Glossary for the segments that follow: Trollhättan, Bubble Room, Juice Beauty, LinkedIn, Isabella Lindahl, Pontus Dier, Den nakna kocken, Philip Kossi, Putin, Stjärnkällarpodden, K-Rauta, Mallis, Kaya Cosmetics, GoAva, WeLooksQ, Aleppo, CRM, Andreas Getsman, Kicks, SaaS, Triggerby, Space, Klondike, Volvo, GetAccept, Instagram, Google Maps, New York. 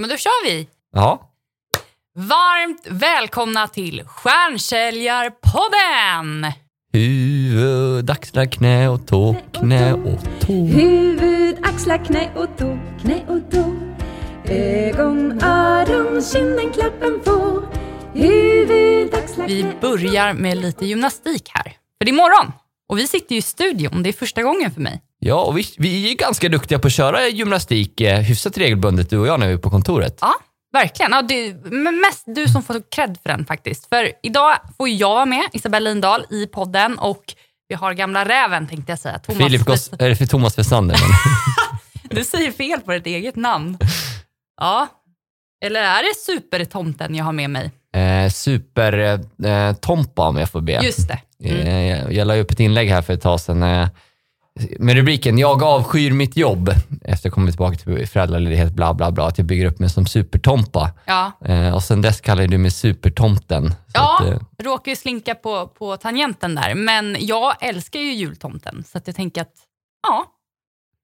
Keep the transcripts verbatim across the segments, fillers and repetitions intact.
Men då kör vi. Ja. Varmt välkomna till Stjärnsäljarpodden. Huvud, axlar, knä och tå, knä och tå. Huvud, axlar, knä och tå, knä och tå. Ögon, öron, kinden, klappen på. Huvud, axlar, knä. Vi börjar med lite gymnastik här. För det är morgon. Och vi sitter ju i studion, det är första gången för mig. Ja, och vi, vi är ganska duktiga på att köra gymnastik eh, hyfsat regelbundet, du och jag, nu på kontoret. Ja, verkligen. Ja, du, men mest du som får cred för den faktiskt. För idag får jag vara med, Isabella Lindahl, i podden. Och vi har gamla räven, tänkte jag säga. Thomas Filip Goss, är det för Thomas Vessander? Du säger fel på ditt eget namn. Ja, eller är det supertomten jag har med mig? Eh, Supertompa eh, om jag får be. Just det. Mm. Eh, jag, jag la upp ett inlägg här för ett tag sedan eh, med rubriken "Jag avskyr mitt jobb" efter att komma tillbaka till föräldraledighet, bla bla bla, att jag bygger upp mig som supertompa. Ja. Eh, och sen dess kallar du mig supertomten. Ja, att, eh... råkar ju slinka på, på tangenten där. Men jag älskar ju jultomten, så att jag tänker att ja,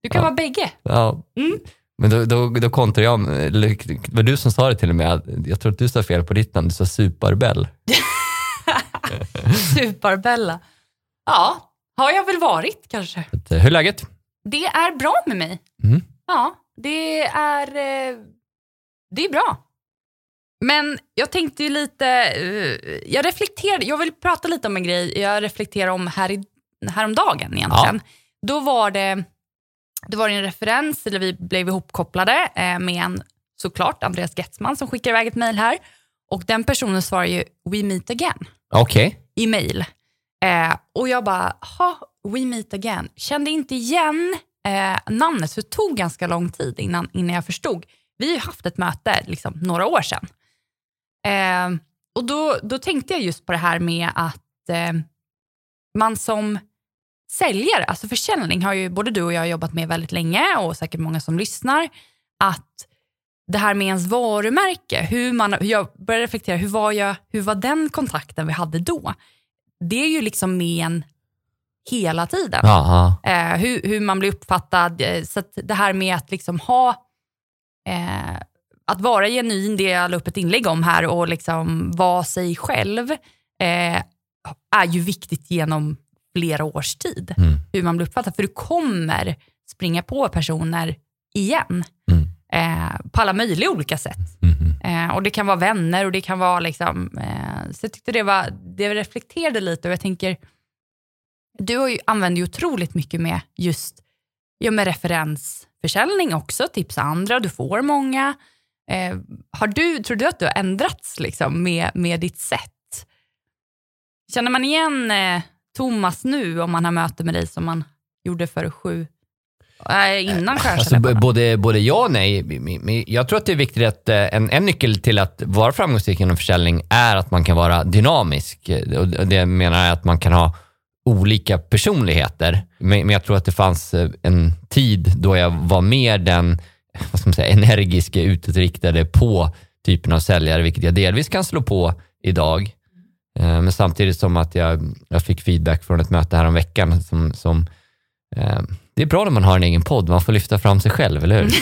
du kan ja. vara bägge. Ja. Mm. Men då, då, då kontrar jag, det var du som sa det till och med, jag tror att du sa fel på ditt namn, du sa Superbell. Superbella. Ja, har jag väl varit kanske. Hur är läget? Det är bra med mig. Mm. Ja, det är, det är bra. Men jag tänkte ju lite, jag reflekterade, jag vill prata lite om en grej, jag reflekterar om här i, häromdagen egentligen. Ja. Då var det... Det var en referens, eller vi blev ihopkopplade med en, såklart, Andreas Getsman som skickade iväg ett mejl här. Och den personen svarar ju "We meet again". Okej. Okay. I mejl. Eh, och jag bara, ha, "We meet again". Kände inte igen eh, namnet, så det tog ganska lång tid innan, innan jag förstod. Vi har ju haft ett möte liksom, några år sedan. Eh, och då, då tänkte jag just på det här med att eh, man som... säljare, alltså försäljning har ju både du och jag jobbat med väldigt länge, och säkert många som lyssnar, att det här med ens varumärke, hur man, jag började reflektera, hur var, jag, hur var den kontakten vi hade då? Det är ju liksom med en hela tiden. Eh, hur, hur man blir uppfattad, så att det här med att liksom ha eh, att vara genuin, det jag la upp ett inlägg om här, och liksom vara sig själv eh, är ju viktigt genom flera års tid, mm. hur man blir uppfattad. För du kommer springa på personer igen. Mm. Eh, på alla möjliga olika sätt. Mm. Eh, och det kan vara vänner, och det kan vara liksom... Eh, så jag tyckte det var... Det reflekterade lite, och jag tänker... Du använder ju otroligt mycket med just... Ja, med referensförsäljning också. Tipsa andra, du får många. Eh, har du... Tror du att du har ändrats liksom med, med ditt sätt? Känner man igen... Eh, Thomas nu, om man har möte med dig som man gjorde för sju äh, innan kanske. Alltså, b- både, både ja och nej. Jag tror att det är viktigt att en, en nyckel till att vara framgångsrik inom försäljning är att man kan vara dynamisk. Och det menar jag att man kan ha olika personligheter. Men, men jag tror att det fanns en tid då jag var mer den, vad ska man säga, energiska, utåtriktade på typen av säljare, vilket jag delvis kan slå på idag. Men samtidigt som att jag, jag fick feedback från ett möte här om veckan som, som eh, det är bra när man har en egen podd, man får lyfta fram sig själv, eller hur?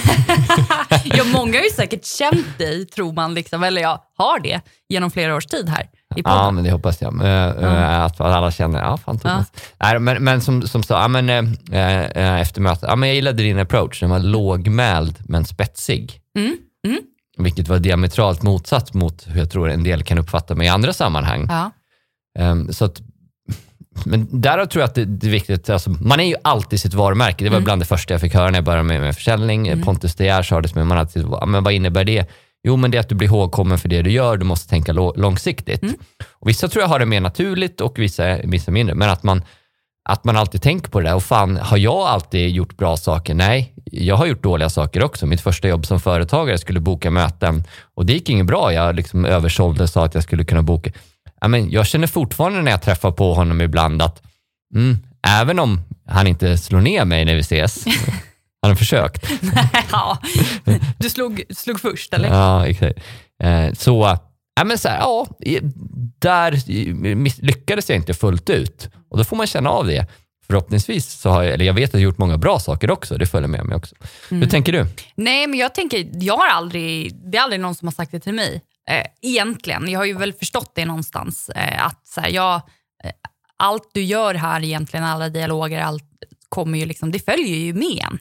Ja, många har ju säkert känt dig, tror man liksom, eller jag har det genom flera års tid här i podden. Ja, men det hoppas jag, eh, mm. att alla känner, ja fan Thomas. Ja. Nej, men, men som, som sa, ja, men, eh, efter mötet, ja, men jag gillade din approach, den var lågmäld men spetsig. Mm, mm. Vilket var diametralt motsatt mot hur jag tror en del kan uppfatta mig i andra sammanhang. Ja. Um, så att, men därav tror jag att det, det är viktigt. Alltså, man är ju alltid sitt varumärke. Det var mm. bland det första jag fick höra när jag började med, med försäljning. Mm. Pontus Dier sa det, men man alltid, men vad innebär det? Jo, men det är att du blir ihågkommen för det du gör. Du måste tänka lo- långsiktigt. Mm. Och vissa tror jag har det mer naturligt och vissa, vissa mindre. Men att man, att man alltid tänker på det där. Och fan, har jag alltid gjort bra saker? Nej, jag har gjort dåliga saker också. Mitt första jobb som företagare skulle boka möten. Och det gick inget bra. Jag liksom översålde och sa att jag skulle kunna boka. Ja, men jag känner fortfarande när jag träffar på honom ibland att mm, även om han inte slår ner mig när vi ses. Han har försökt. Ja, du slog, slog först, eller? Ja, exakt. Så... Ja, men så här, ja, där lyckades jag inte fullt ut. Och då får man känna av det. förhoppningsvis så har jag, eller jag vet att jag gjort många bra saker också, det följer med mig också. Mm. Hur tänker du? Nej, men jag tänker, jag har aldrig, det är aldrig någon som har sagt det till mig. Eh, egentligen, jag har ju väl förstått det någonstans. Eh, att så här, jag, eh, allt du gör här egentligen, alla dialoger, allt kommer ju liksom, det följer ju med en.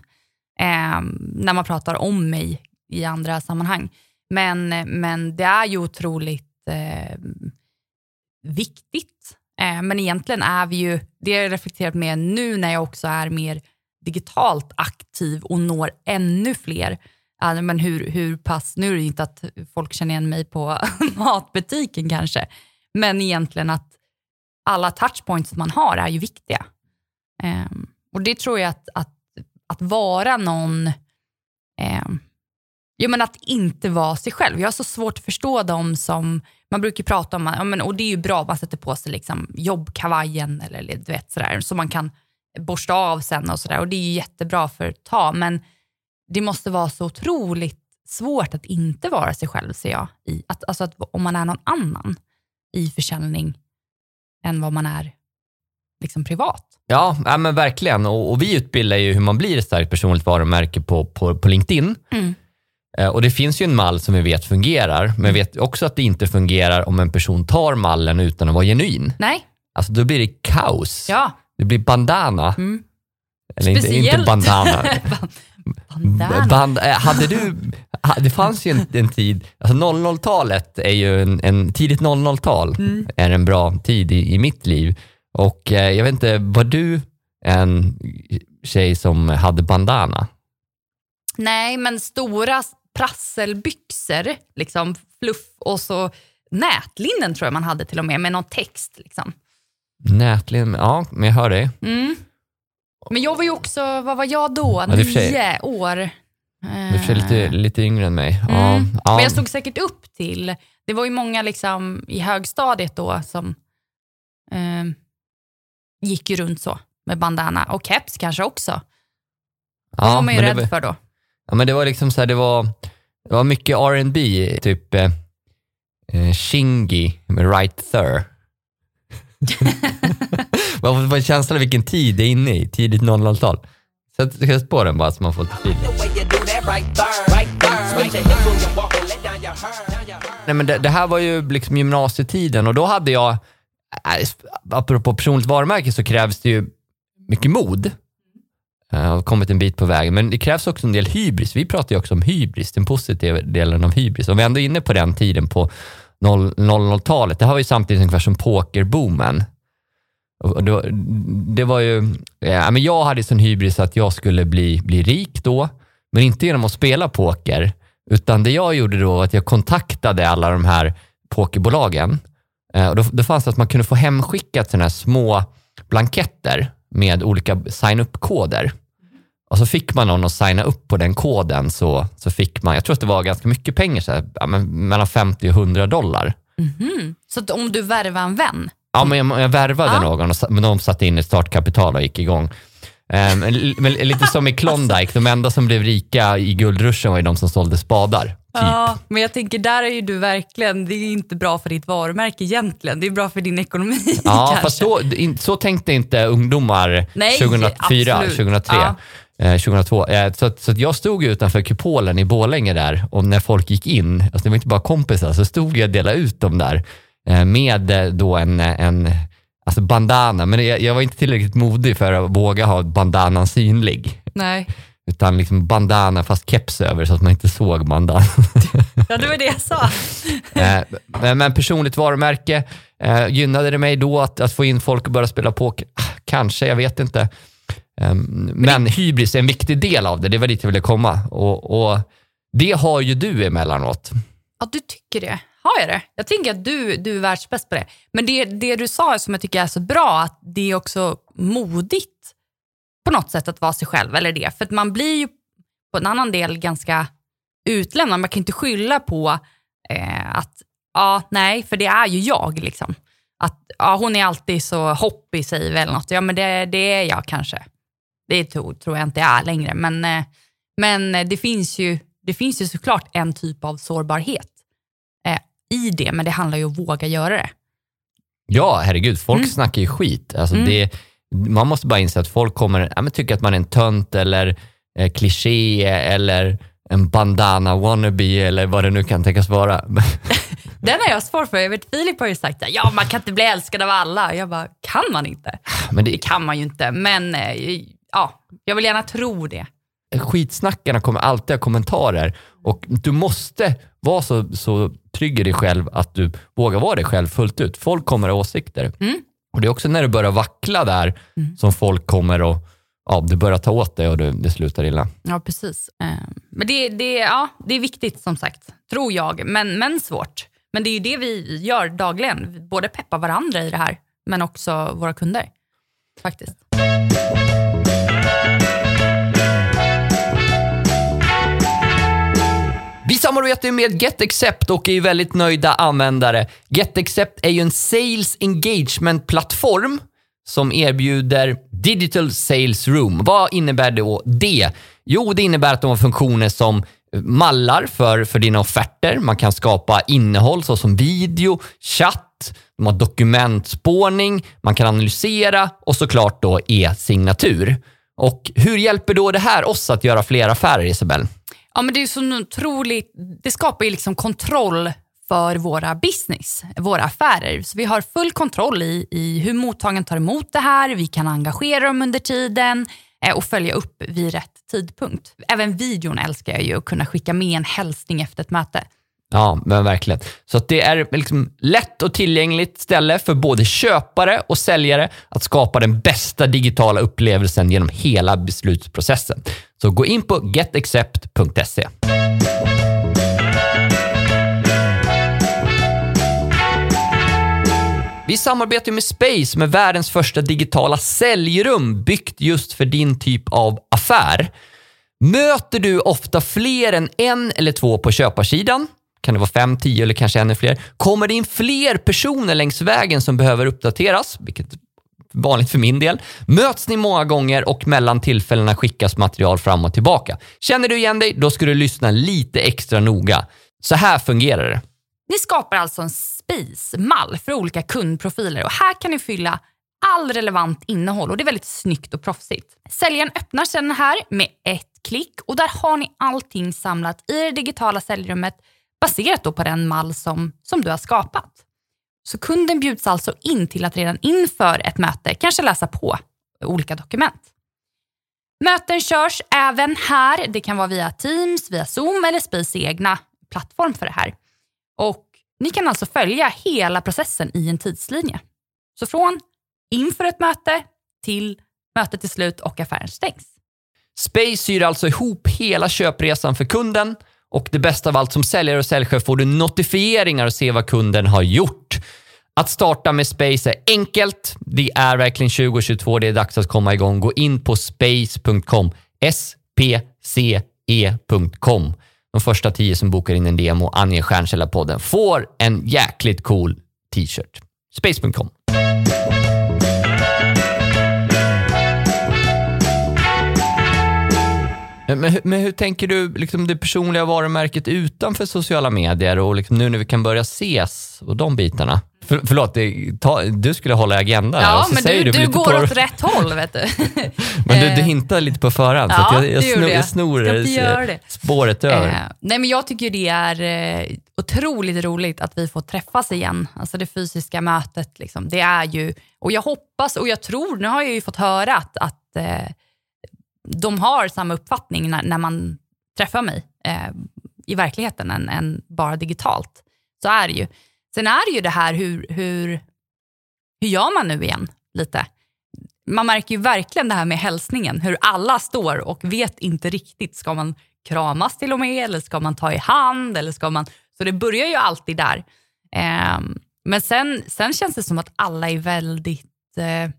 Eh, när man pratar om mig i andra sammanhang. Men, men det är ju otroligt eh, viktigt. Eh, men egentligen är vi ju, det har jag reflekterat med nu när jag också är mer digitalt aktiv och når ännu fler. Alltså, men hur, hur pass, nu är det inte att folk känner igen mig på matbutiken kanske. Men egentligen att alla touchpoints man har är ju viktiga. Eh, och det tror jag att, att, att vara någon... Eh, Jo, men att inte vara sig själv. Jag har så svårt att förstå dem som... Man brukar prata om... Ja, men, och det är ju bra att man sätter på sig liksom, jobbkavajen eller du vet sådär. Så man kan borsta av sen och sådär. Och det är ju jättebra för att ta. Men det måste vara så otroligt svårt att inte vara sig själv, ser jag. I. Att, alltså att om man är någon annan i försäljning än vad man är liksom privat. Ja, ja men verkligen. Och, och vi utbildar ju hur man blir ett starkt personligt varumärke på, på, på LinkedIn. Mm. Och det finns ju en mall som vi vet fungerar. Men vi vet också att det inte fungerar om en person tar mallen utan att vara genuin. Nej. Alltså då blir det kaos. Ja. Det blir bandana. Mm. Eller inte, inte bandana. bandana. Band, hade du, det fanns ju en, en tid. Alltså noll noll-talet är ju en, en tidigt noll noll-tal. Mm. Är en bra tid i, i mitt liv. Och eh, jag vet inte, var du en tjej som hade bandana? Nej, men stora prasselbyxor, liksom fluff och så nätlinnen tror jag man hade till och med, med någon text liksom. Nätlinnen, ja, men jag hör dig. Mm. Men jag var ju också, vad var jag då? Ja, nio år. Du är lite, lite yngre än mig. Mm. Ja, ja. Men jag såg säkert upp till, det var ju många liksom i högstadiet då som eh, gick ju runt så med bandana och keps kanske också. Ja, det var man ju rädd var, för då. Ja, men det var liksom så här, det var, det var mycket R and B, typ eh, Shingy med Right There. Man får en känsla av vilken tid det är inne i, tidigt noll noll-tal. Så jag ska på den bara så man får lite fil. Nej, men det, det här var ju liksom gymnasietiden och då hade jag, apropå personligt varumärke så krävs det ju mycket mod. Jag har kommit en bit på vägen. Men det krävs också en del hybris. Vi pratar ju också om hybris, den positiva delen av hybris. Och vi är ändå inne på den tiden på noll noll-talet. Det har vi samtidigt ungefär som pokerboomen. Och då, det var ju... Ja, men jag hade sån hybris att jag skulle bli, bli rik då. Men inte genom att spela poker. Utan det jag gjorde då var att jag kontaktade alla de här pokerbolagen. Och då, då fanns det att man kunde få hemskickat såna här små blanketter med olika sign-up-koder. Och så fick man någon att signa upp på den koden så, så fick man, jag tror att det var ganska mycket pengar, så här, mellan femtio och hundra dollar. Mm-hmm. Så att om du värvar en vän? Ja, men jag, jag värvade ah. någon, och, men de satte in ett startkapital och gick igång. Um, men, lite som i Klondike, de enda som blev rika i guldruschen var ju de som sålde spadar. Typ. Ja, men jag tänker, där är ju du verkligen, det är inte bra för ditt varumärke egentligen, det är bra för din ekonomi. Ja, kanske. Fast då, så tänkte inte ungdomar. Nej, tjugohundrafyra, absolut. tjugohundratre, ja. eh, tjugohundratvå. Eh, så så jag stod utanför kupolen i Borlänge där, och när folk gick in, alltså det var inte bara kompisar, så stod jag och delade ut dem där eh, med då en... en Alltså bandana, men jag, jag var inte tillräckligt modig för att våga ha bandanan synlig. Nej. Utan liksom bandana fast keps över så att man inte såg bandanan. Ja, det var det jag sa. men, men personligt varumärke, eh, gynnade det mig då att, att få in folk och börja spela poker? Kanske, jag vet inte. Um, men det... hybris är en viktig del av det, det var dit jag ville komma. Och, och det har ju du emellanåt. Ja, du tycker det. Har jag det? Jag tänker att du, du är världsbäst på det. Men det, det du sa som jag tycker är så bra, att det är också modigt på något sätt att vara sig själv eller det. För att man blir ju på en annan del ganska utlämnad. Man kan inte skylla på eh, att, ja, nej, för det är ju jag liksom. Att, ja, hon är alltid så hoppig, säger väl något. Ja, men det, det är jag kanske. Det tror, tror jag inte är längre. Men, eh, men det finns ju, det finns ju såklart en typ av sårbarhet i det, men det handlar ju om att våga göra det. Ja, herregud, folk mm. snackar ju skit. Alltså mm. det, man måste bara inse att folk kommer ja, men tycker att man är en tönt eller eh, kliché eller en bandana wannabe eller vad det nu kan tänkas vara. Den har jag svårt för. Jag vet, Filip har ju sagt att ja, man kan inte bli älskad av alla. Jag bara, kan man inte? Men det... det kan man ju inte. Men ja, jag vill gärna tro det. Skitsnackarna kommer alltid ha kommentarer. Och du måste vara så, så trygg i dig själv att du vågar vara dig själv fullt ut. Folk kommer ha åsikter. Mm. Och det är också när du börjar vackla där mm. som folk kommer och ja, du börjar ta åt dig och du, det slutar illa. Ja, precis. Men det, det, ja, det är viktigt som sagt, tror jag. Men, men svårt. Men det är ju det vi gör dagligen. Vi både peppar varandra i det här, men också våra kunder, faktiskt. Vi samarbetar med GetAccept och är väldigt nöjda användare. GetAccept är ju en sales engagement-plattform som erbjuder digital sales room. Vad innebär då det? Jo, det innebär att de har funktioner som mallar för, för dina offerter. Man kan skapa innehåll såsom video, chatt, de har dokumentspårning, man kan analysera och såklart då e-signatur. Och hur hjälper då det här oss att göra fler affärer, Isabel? Ja, men det är så otroligt, det skapar ju liksom kontroll för våra business, våra affärer. Så vi har full kontroll i, i hur mottagaren tar emot det här, vi kan engagera dem under tiden och följa upp vid rätt tidpunkt. Även videon älskar jag ju, att kunna skicka med en hälsning efter ett möte. Ja, men verkligen. Så att det är liksom lätt och tillgängligt ställe för både köpare och säljare att skapa den bästa digitala upplevelsen genom hela beslutsprocessen. Så gå in på get accept punkt se. Vi samarbetar med Space, med världens första digitala säljrum byggt just för din typ av affär. Möter du ofta fler än en eller två på köparsidan, kan det vara fem, tio eller kanske ännu fler, kommer det in fler personer längs vägen som behöver uppdateras, vilket är vanligt för min del. Möts ni många gånger och mellan tillfällena skickas material fram och tillbaka. Känner du igen dig, då ska du lyssna lite extra noga. Så här fungerar det. Ni skapar alltså en space-mall för olika kundprofiler och här kan ni fylla all relevant innehåll och det är väldigt snyggt och proffsigt. Säljaren öppnar sedan här med ett klick och där har ni allting samlat i det digitala säljrummet baserat då på den mall som, som du har skapat. Så kunden bjuds alltså in till att redan inför ett möte kanske läsa på olika dokument. Möten körs även här. Det kan vara via Teams, via Zoom eller Space egna plattform för det här. Och ni kan alltså följa hela processen i en tidslinje. Så från inför ett möte till mötet till slut och affären stängs. Space syr alltså ihop hela köpresan för kunden. Och det bästa av allt, som säljare och säljchef får du notifieringar och se vad kunden har gjort. Att starta med Space är enkelt. Det är verkligen tjugo tjugotvå. Det är dags att komma igång. Gå in på space punkt com. S P C E punkt com. De första tio som bokar in en demo och anger Stjärnkällarpodden får en jäkligt cool t-shirt. space punkt com. Men, men hur tänker du liksom det personliga varumärket utanför sociala medier och liksom nu när vi kan börja ses och de bitarna? För, förlåt, det, ta, du skulle hålla agendan. Ja, men du, du, du går på... åt rätt håll, vet du. Men du, du hintar lite på förhand. Ja, så att jag, jag, snor, jag snor jag spåret över. Eh, nej, men jag tycker det är eh, otroligt roligt att vi får träffas igen. Alltså det fysiska mötet. Liksom. Det är ju, och jag hoppas och jag tror, nu har jag ju fått höra att, att eh, de har samma uppfattning när, när man träffar mig eh, i verkligheten än, än bara digitalt. Så är det ju. Sen är det ju det här, hur, hur, hur gör man nu igen lite? Man märker ju verkligen det här med hälsningen. Hur alla står och vet inte riktigt. Ska man kramas till och med? Eller ska man ta i hand? Eller ska man... Så det börjar ju alltid där. Eh, men sen, sen känns det som att alla är väldigt... Eh,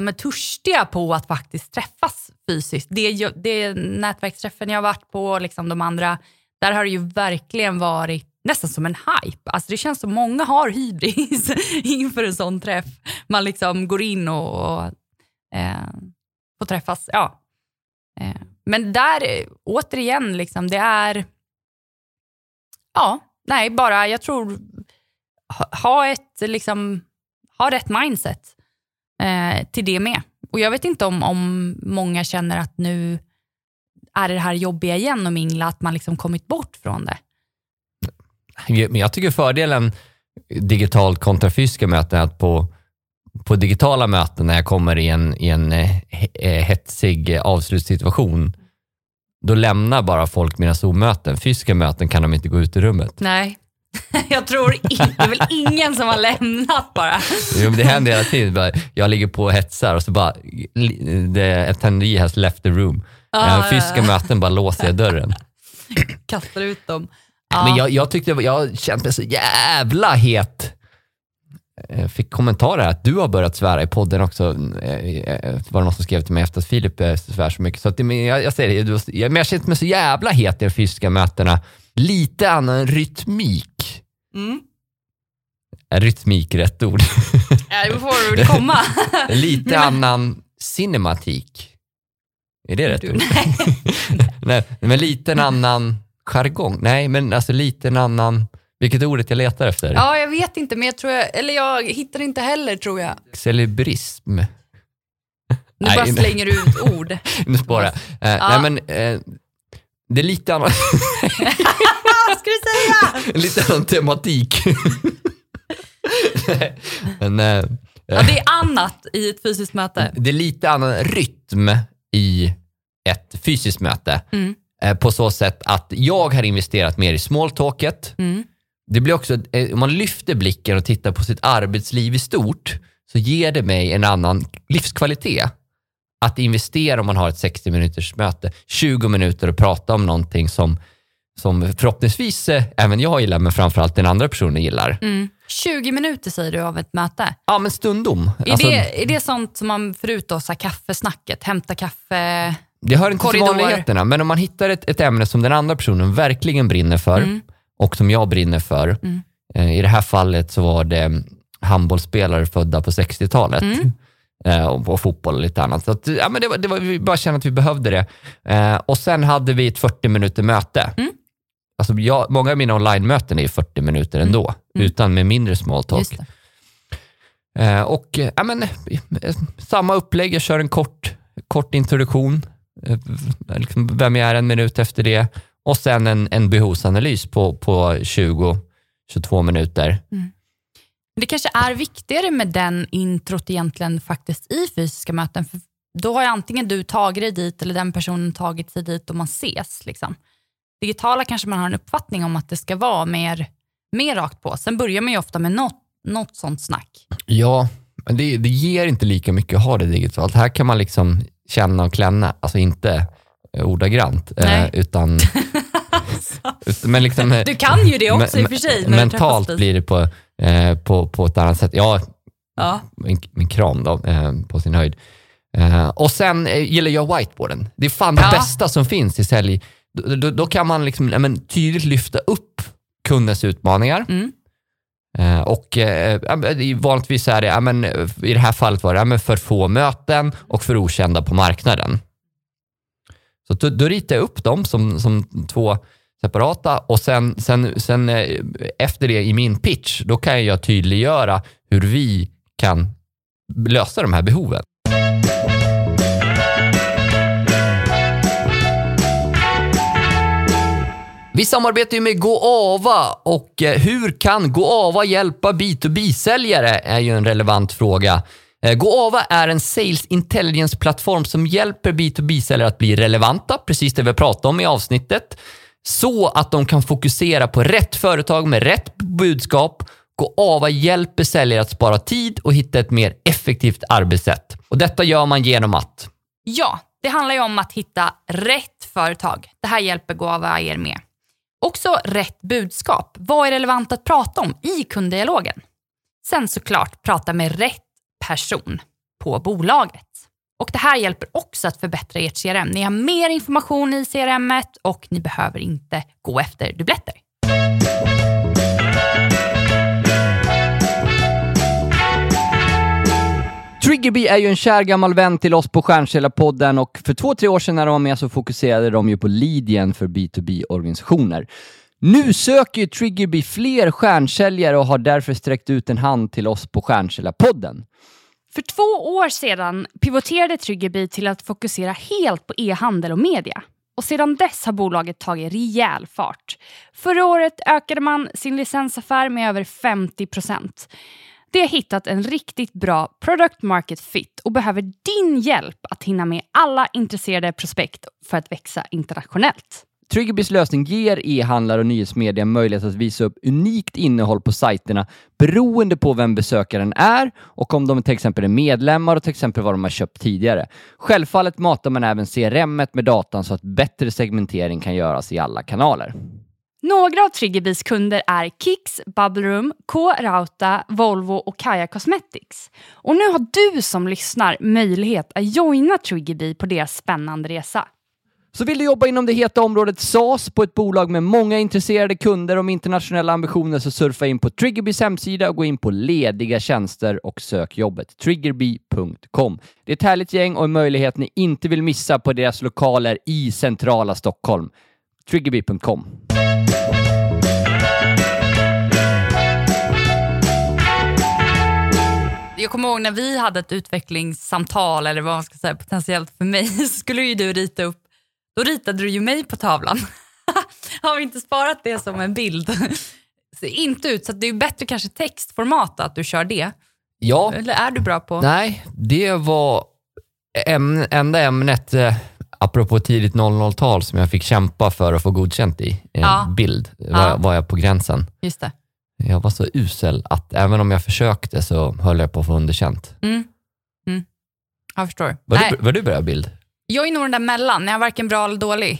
men törstiga på att faktiskt träffas fysiskt. Det, det nätverksträffen jag har varit på, liksom de andra, där har det ju verkligen varit nästan som en hype. Alltså det känns som många har hybris inför en sån träff. Man liksom går in och, och eh, får träffas. Ja. Eh, men där, återigen, liksom, det är... Ja, nej, bara jag tror ha, ha ett, liksom, ha rätt mindset. eh, till det med. Och jag vet inte om, om många känner att nu är det här jobbiga igen och mingla, att man liksom kommit bort från det. Men jag tycker fördelen digitalt kontra fysiska möten är att på, på digitala möten när jag kommer i en, i en hetsig avslutssituation, då lämnar bara folk mina Zoom-möten. Fysiska möten kan de inte gå ut i rummet. Nej. Jag tror inte, det är väl ingen som har lämnat bara. Jo, men det händer hela tiden. Jag ligger på och hetsar och så bara the attendee has left the room. Ah, fysiska ja, ja. möten bara låser jag dörren. Kastar ut dem. Ja. Men jag, jag tyckte, jag kände mig så jävla het. Jag fick kommentarer att du har börjat svära i podden också. Det var någon som skrev till mig efter att Filip svär så mycket. Så att, men jag, jag säger det, jag, men jag kände mig så jävla het i de fysiska mötena. Lite annan rytmik. Mm. Rytmik, rätt ord. Ja, det får du väl komma. Lite men... annan cinematik. Är det rätt ord? Nej. Nej, men lite en annan jargong. Nej, men alltså lite en annan... Vilket ordet jag letar efter? Ja, jag vet inte, men jag tror jag... Eller jag hittar inte heller, tror jag. Celebrism. Nu bara slänger du ut ord. Nu spårar jag. Eh, ja. Nej, men... Eh, det är lite annan... Vad ska du säga? Lite annan tematik. Nej, men... Eh, ja, det är annat i ett fysiskt möte. Det är lite annan rytm i ett fysiskt möte. Mm. Eh, på så sätt att jag har investerat mer i smalltalket. Mm. Det blir också, eh, om man lyfter blicken och tittar på sitt arbetsliv i stort, så ger det mig en annan livskvalitet. Att investera, om man har ett sextio minuters möte, tjugo minuter och prata om någonting som, som förhoppningsvis eh, även jag gillar, men framförallt den andra personen gillar. Mm. tjugo minuter säger du av ett möte? Ja, men stundom. Är, alltså, det, är det sånt som man förut har kaffesnacket, hämta kaffe? Det hör inte till vanligheterna, men om man hittar ett, ett ämne som den andra personen verkligen brinner för, mm. och som jag brinner för. Mm. Eh, I det här fallet så var det handbollsspelare födda på sextiotalet. Mm. Eh, och, och fotboll och lite annat. Så att, ja, men det var, det var, vi bara kände att vi behövde det. Eh, och sen hade vi ett fyrtio minuter möte. Mm. Alltså jag, många av mina online-möten är fyrtio minuter ändå. Mm. Mm. Utan med mindre small talk. Eh, och eh, men, eh, samma upplägg. Jag kör en kort, kort introduktion. Eh, liksom vem jag är en minut efter det. Och sen en, en behovsanalys på, på tjugo till tjugotvå minuter. Mm. Det kanske är viktigare med den introt egentligen faktiskt i fysiska möten. För då har antingen du tagit dig dit eller den personen tagit sig dit och man ses liksom. Digitala kanske man har en uppfattning om att det ska vara mer, mer rakt på. Sen börjar man ju ofta med något, något sånt snack. Ja, men det, det ger inte lika mycket att ha det digitalt. Här kan man liksom känna och klänna. Alltså inte ordagrant. Eh, utan, men liksom, du kan ju det också men, i och för sig. Mentalt blir det på, eh, på, på ett annat sätt. Ja, ja. En, en kram då, eh, på sin höjd. Eh, och sen eh, gillar jag whiteboarden. Det är fan det ja. bästa som finns i sälj. Då, då, då kan man liksom, men, tydligt lyfta upp kundens utmaningar. Mm. Eh, och eh, vanligtvis är det, eh, men, i det här fallet var det eh, men för få möten och för okända på marknaden. Så då, då ritar jag upp dem som, som två separata. Och sen, sen, sen eh, efter det i min pitch, då kan jag tydliggöra hur vi kan lösa de här behoven. Vi samarbetar ju med GoAva, och hur kan GoAva hjälpa B to B-säljare är ju en relevant fråga. GoAva är en sales intelligence-plattform som hjälper B to B-säljare att bli relevanta, precis det vi pratade om i avsnittet, så att de kan fokusera på rätt företag med rätt budskap. GoAva hjälper säljare att spara tid och hitta ett mer effektivt arbetssätt. Och detta gör man genom att... Ja, det handlar ju om att hitta rätt företag. Det här hjälper GoAva er med. Också rätt budskap. Vad är relevant att prata om i kunddialogen? Sen såklart prata med rätt person på bolaget. Och det här hjälper också att förbättra ert C R M. Ni har mer information i C R M-et och ni behöver inte gå efter dubletter. Triggerby är ju en kär gammal vän till oss på Stjärnkällarpodden, och för två, tre år sedan när de var med så fokuserade de ju på leadgen för B to B-organisationer. Nu söker ju Triggerby fler stjärnsäljare och har därför sträckt ut en hand till oss på Stjärnkällarpodden. För två år sedan pivoterade Triggerby till att fokusera helt på e-handel och media. Och sedan dess har bolaget tagit rejäl fart. Förra året ökade man sin licensaffär med över femtio procent. Det har hittat en riktigt bra product market fit och behöver din hjälp att hinna med alla intresserade prospekt för att växa internationellt. Triggerbys lösning ger e-handlare och nyhetsmedia möjlighet att visa upp unikt innehåll på sajterna beroende på vem besökaren är och om de till exempel är medlemmar och till exempel vad de har köpt tidigare. Självfallet matar man även C R M med datan så att bättre segmentering kan göras i alla kanaler. Några av Triggerbys kunder är Kicks, Bubble Room, K-Rauta, Volvo och Kaya Cosmetics. Och nu har du som lyssnar möjlighet att joina Triggerby på deras spännande resa. Så vill du jobba inom det heta området SaaS på ett bolag med många intresserade kunder och internationella ambitioner, så surfa in på Triggerbys hemsida och gå in på lediga tjänster och sök jobbet. Triggerby punkt com. Det är ett härligt gäng och en möjlighet ni inte vill missa på deras lokaler i centrala Stockholm. Triggerby punkt com. Jag kommer ihåg när vi hade ett utvecklingssamtal, eller vad man ska säga potentiellt för mig, så skulle ju du rita upp. Då ritade du ju mig på tavlan. Har vi inte sparat det som en bild? Ser inte ut, så det är bättre kanske textformat att du kör det. Ja. Eller är du bra på? Nej, det var ämne, enda ämnet, eh, apropå tidigt noll noll-tal, som jag fick kämpa för att få godkänt i. En ja. bild var, ja. var jag på gränsen. Just det. Jag var så usel att även om jag försökte så höll jag på att få underkänt. Mm. Mm. Jag förstår. Var, Nej. Du, var du bra bild? Jag är nog den där mellan. Jag är varken bra eller dålig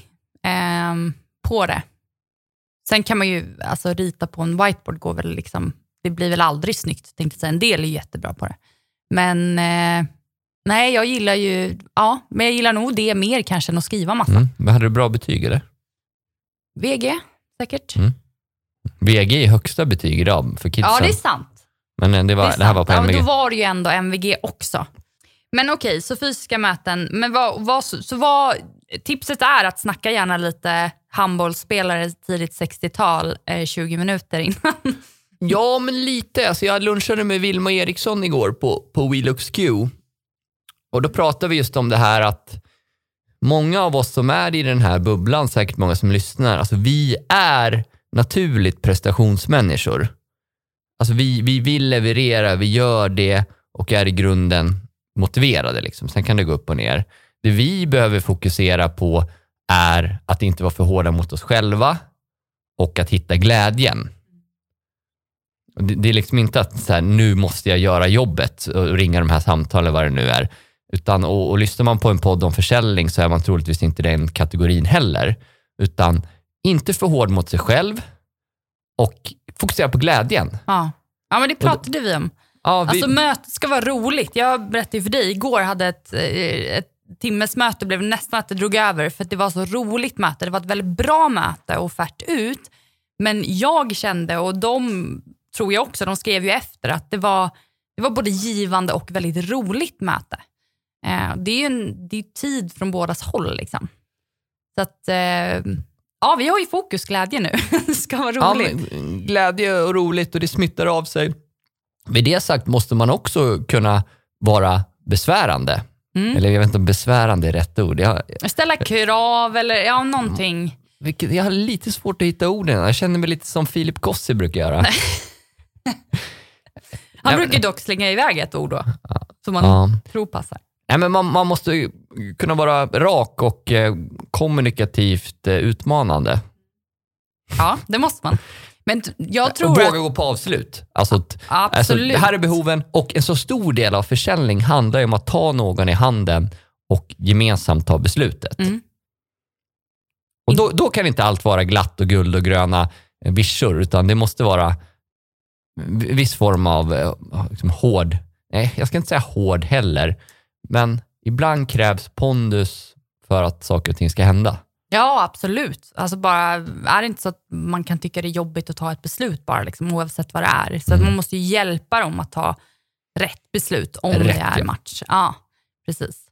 eh, på det. Sen kan man ju alltså, rita på en whiteboard. Går väl liksom, det blir väl aldrig snyggt. Tänkte säga, en del är jättebra på det. Men eh, nej, jag gillar ju... Ja, men jag gillar nog det mer kanske än att skriva massa. Mm. Men hade du bra betyg eller? V G, säkert. Mm. V G är högsta betyg idag för kidsen. Ja, det är sant. Men det, var, det, det här sant. var på M V G. Ja, men då var det ju ändå M V G också. Men okej, så fysiska möten. Men vad, vad, så vad, tipset är att snacka gärna lite handbollsspelare tidigt sextiotal, eh, tjugo minuter innan. Ja, men lite. Alltså, jag lunchade med Vilma Eriksson igår på, på WeLooksQ. Och då pratade vi just om det här att många av oss som är i den här bubblan, säkert många som lyssnar, alltså vi är naturligt prestationsmänniskor. Alltså vi, vi vill leverera, vi gör det och är i grunden motiverade liksom. Sen kan det gå upp och ner. Det vi behöver fokusera på är att inte vara för hårda mot oss själva och att hitta glädjen. Det, det är liksom inte att så här, nu måste jag göra jobbet och ringa de här samtalen, vad det nu är. Utan, och, och lyssnar man på en podd om försäljning så är man troligtvis inte den kategorin heller. Utan inte för hård mot sig själv och fokusera på glädjen. Ja, ja men det pratade och, vi om. Ja, vi... Alltså mötet ska vara roligt. Jag berättade ju för dig, igår hade ett, ett timmes möte, blev nästan att det drog över för att det var så roligt möte. Det var ett väldigt bra möte och färt ut. Men jag kände, och de tror jag också, de skrev ju efter att det var, det var både givande och väldigt roligt möte. Det är ju en, det är tid från bådas håll liksom. Så att... Ja, vi har ju fokus glädje nu. Det ska vara roligt. Ja, glädje och roligt och det smittar av sig. Med det sagt måste man också kunna vara besvärande. Mm. Eller jag vet inte om besvärande är rätt ord. Jag, Ställa krav eller ja, någonting. Vilket, jag har lite svårt att hitta orden. Jag känner mig lite som Philip Kossi brukar göra. Han brukar dock slänga iväg ett ord då. Som man ja. tror passar. Nej, men man, man måste kunna vara rak och eh, kommunikativt eh, utmanande. Ja, det måste man. Men jag tror och våga att... gå på avslut. Alltså, att, alltså, här är behoven. Och en så stor del av försäljning handlar ju om att ta någon i handen och gemensamt ta beslutet. Mm. Och då, då kan inte allt vara glatt och guld och gröna vischor, utan det måste vara viss form av liksom, hård. Nej, jag ska inte säga hård heller. Men ibland krävs pondus för att saker och ting ska hända. Ja, absolut. Alltså bara, är det inte så att man kan tycka det är jobbigt att ta ett beslut bara, liksom, oavsett vad det är. Så mm. att man måste ju hjälpa dem att ta rätt beslut om rätt, det är ja. match. Ja, precis.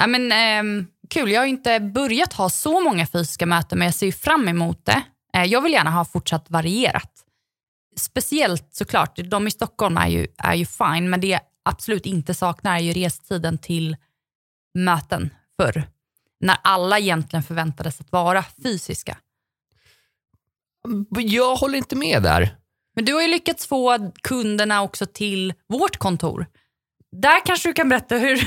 Ja, men, eh, kul, jag har ju inte börjat ha så många fysiska möten, men jag ser ju fram emot det. Eh, jag vill gärna ha fortsatt varierat. Speciellt såklart, de i Stockholm är ju, är ju fine, men det absolut inte saknar är ju restiden till möten förr. När alla egentligen förväntades att vara fysiska. Jag håller inte med där. Men du har ju lyckats få kunderna också till vårt kontor. Där kanske du kan berätta hur,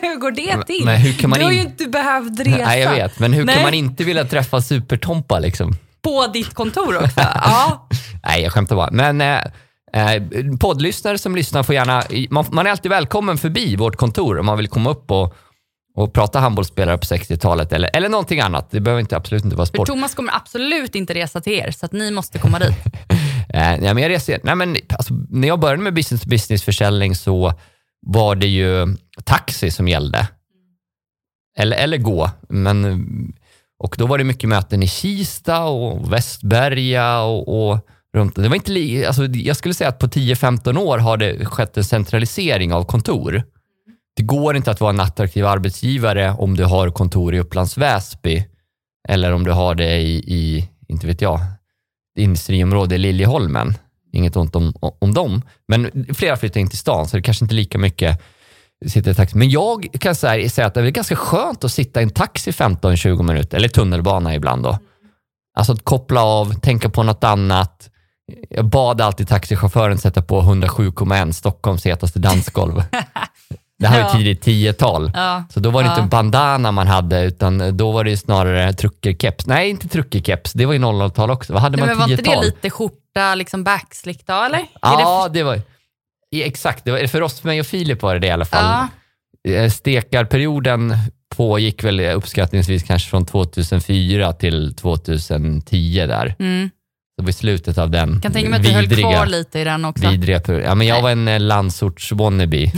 hur går det till? Men hur kan man du har in... ju inte behövt resa. Nej, jag vet. Men hur Nej. kan man inte vilja träffa supertompa liksom? På ditt kontor också? Ja. Nej, jag skämtar bara. Men eh, eh, poddlyssnare som lyssnar får gärna... Man, man är alltid välkommen förbi vårt kontor om man vill komma upp och... Och prata handbollsspelare på sextiotalet eller, eller någonting annat. Det behöver inte, absolut inte vara sport. För Thomas kommer absolut inte resa till er, så att ni måste komma dit. Nej, men jag reser. Nej, men, alltså, när jag började med business-to-business-försäljning så var det ju taxi som gällde. Eller, eller gå. Men, och då var det mycket möten i Kista och Västberga och, och runt. Det var inte li- alltså, jag skulle säga att på tio femton år har det skett en centralisering av kontor. Det går inte att vara en attraktiv arbetsgivare om du har kontor i Upplands Väsby eller om du har det i, i inte vet jag, industriområde i Liljeholmen. Inget ont om, om dem. Men flera flyttar in till stan så det kanske inte lika mycket sitter i taxi. Men jag kan säga att det är ganska skönt att sitta i en taxi femton till tjugo minuter eller tunnelbana ibland då. Alltså att koppla av, tänka på något annat. Jag bad alltid taxichauffören sätta på hundrasju komma ett Stockholms hetaste dansgolv. Det här var ja. tidigt tiotal. Ja. Så då var det ja. inte en bandana man hade utan då var det ju snarare truckerkeps. Nej, inte truckerkeps. Det var ju noll-tal också. Vad hade Nej, man tiotal? Men var inte det lite skjorta, liksom backslick då, eller? Ja, det, för... det var exakt. Det var, för oss, mig och Filip var det, det i alla fall. Ja. Stekarperioden pågick väl uppskattningsvis kanske från två tusen fyra till två tusen tio där. Mm. Så vid slutet av den kan tänka mig att du höll kvar lite i den också. Vidriga perioden. Ja, men jag var en landsorts wannabe.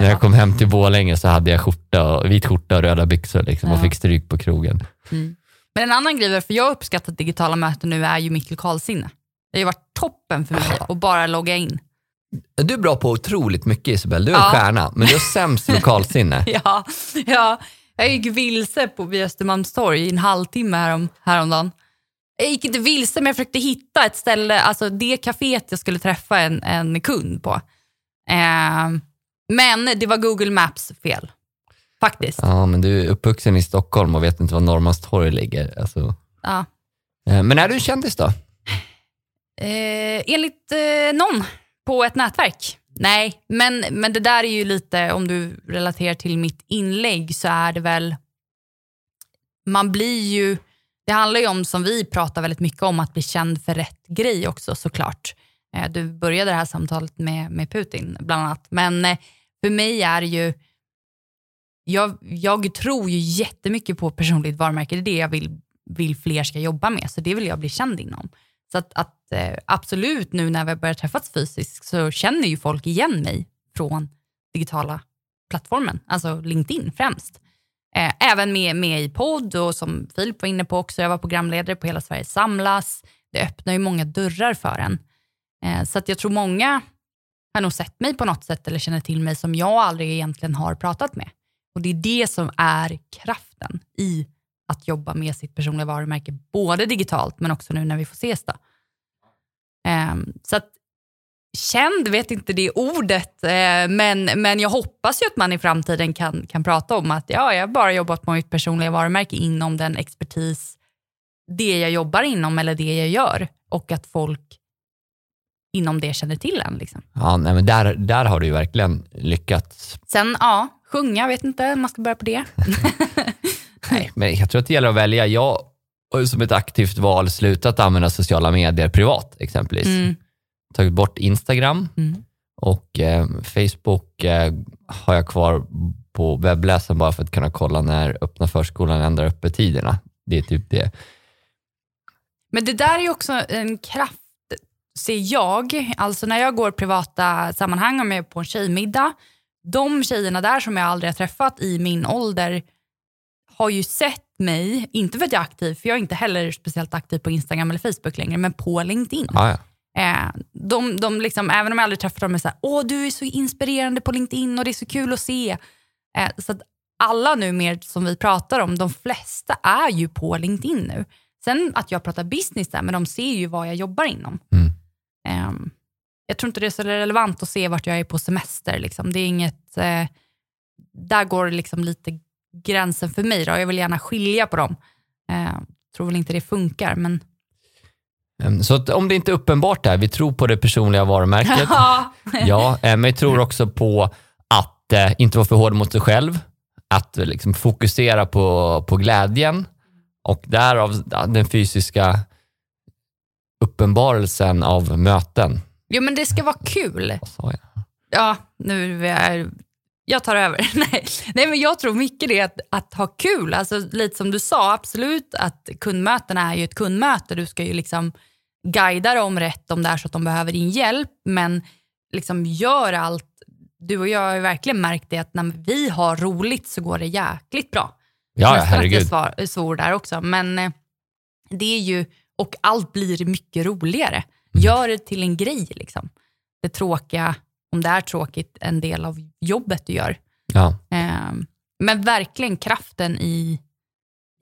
När jag kom hem till Borlänge så hade jag skjorta, vit skjorta och röda byxor liksom, ja. och fick stryk på krogen. Mm. Men en annan grej, för jag har uppskattat digitala möten nu, är ju mitt lokalsinne. Det har ju varit toppen för mig att bara logga in. Du är bra på otroligt mycket, Isabel. Du är ja. en stjärna, men du har sämst lokalsinne. ja, ja, jag gick vilse på Östermalmstorg i en halvtimme härom, häromdagen. Jag gick inte vilse, men jag försökte hitta ett ställe, alltså det kaféet jag skulle träffa en, en kund på. Ehm... Men det var Google Maps fel. Faktiskt. Ja, men du är uppvuxen i Stockholm och vet inte var Norrmalmstorg ligger. Alltså. Ja. Men är du en kändis då? Eh, enligt eh, någon på ett nätverk. Nej, men, men det där är ju lite, om du relaterar till mitt inlägg så är det väl... Man blir ju... Det handlar ju om, som vi pratar väldigt mycket om, att bli känd för rätt grej också såklart. Du började det här samtalet med, med Putin bland annat. Men för mig är det ju... Jag, jag tror ju jättemycket på personligt varumärke. Det är det jag vill, vill fler ska jobba med. Så det vill jag bli känd inom. Så att, att absolut nu när vi börjar träffas fysiskt så känner ju folk igen mig från digitala plattformen. Alltså LinkedIn främst. Även med, med i podd och som Filip var inne på också. Jag var programledare på Hela Sverige samlas. Det öppnar ju många dörrar för en. Så att jag tror många har nog sett mig på något sätt eller känner till mig som jag aldrig egentligen har pratat med. Och det är det som är kraften i att jobba med sitt personliga varumärke. Både digitalt men också nu när vi får ses då. Så att känd, vet inte det ordet. Men, men jag hoppas ju att man i framtiden kan, kan prata om att ja, jag har bara jobbat med mitt personliga varumärke inom den expertis. Det jag jobbar inom eller det jag gör. Och att folk... inom det känner till en liksom. Ja, nej, men där, där har du ju verkligen lyckats. Sen, ja, sjunga, vet inte, man ska börja på det. Nej, men jag tror att det gäller att välja. Jag har som ett aktivt val slutat använda sociala medier privat, exempelvis. Mm. Tagit bort Instagram mm. och eh, Facebook eh, har jag kvar på webbläsaren bara för att kunna kolla när öppna förskolan ändrar öppettiderna. Det är typ det. Men det där är ju också en kraft. Ser jag, alltså när jag går privata sammanhang och jag är på en tjejmiddag, de tjejerna där som jag aldrig har träffat i min ålder har ju sett mig, inte för att jag är aktiv, för jag är inte heller speciellt aktiv på Instagram eller Facebook längre, men på LinkedIn. Ah, ja. eh, de, de liksom, även om jag aldrig träffat dem är så här, åh du är så inspirerande på LinkedIn och det är så kul att se. Eh, så att alla nu mer som vi pratar om, de flesta är ju på LinkedIn nu. Sen att jag pratar business där, men de ser ju vad jag jobbar inom. Mm. Um, jag tror inte det är så relevant att se vart jag är på semester. Liksom. Det är inget, eh, där går liksom lite gränsen för mig. Då. Jag vill gärna skilja på dem. Eh, tror väl inte det funkar, men... Så att om det inte är uppenbart där, vi tror på det personliga varumärket. Ja, men vi tror också på att eh, inte vara för hård mot sig själv. Att liksom fokusera på, på glädjen. Och därav den fysiska uppenbarelsen av möten. Jo, men det ska vara kul. Ja, nu är jag tar över. Nej. Nej, men jag tror mycket det att, att ha kul. Alltså lite som du sa, absolut att kundmöten är ju ett kundmöte. Du ska ju liksom guida dem rätt om det är så att de behöver din hjälp. Men liksom gör allt. Du och jag har ju verkligen märkt det att när vi har roligt så går det jäkligt bra. Ja, herregud. Jag är svår där också. Men det är ju, och allt blir mycket roligare. Gör det till en grej liksom. Det tråkiga, om det är tråkigt, en del av jobbet du gör. Ja. Men verkligen kraften i,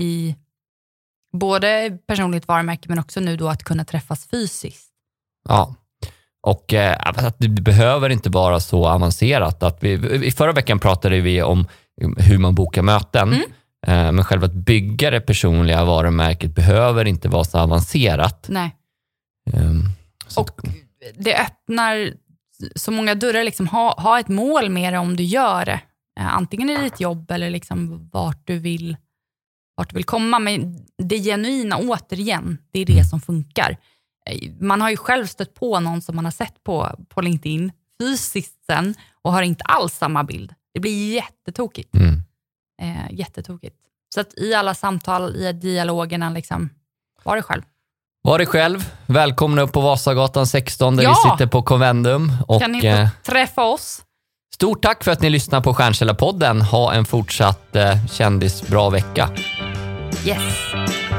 i både personligt varumärke men också nu då att kunna träffas fysiskt. Ja, och att det behöver inte vara så avancerat. Att vi, i förra veckan pratade vi om hur man bokar möten. Mm. Men själva att bygga det personliga varumärket behöver inte vara så avancerat. Nej. Um, så. Och det öppnar så många dörrar. Liksom, ha, ha ett mål med det om du gör det. Antingen i ditt jobb eller liksom vart, du vill, vart du vill komma. Men det genuina återigen, det är det mm. som funkar. Man har ju själv stött på någon som man har sett på, på LinkedIn fysiskt sen och har inte alls samma bild. Det blir jättetokigt. Mm. Eh, jättetokigt. Så att i alla samtal, i dialogerna liksom, var det själv. Var dig själv. Välkomna upp på Vasagatan sexton där ja! Vi sitter på Convendum. Och kan ni eh, träffa oss? Stort tack för att ni lyssnar på Stjärnkällarpodden. Ha en fortsatt eh, kändisbra vecka. Yes.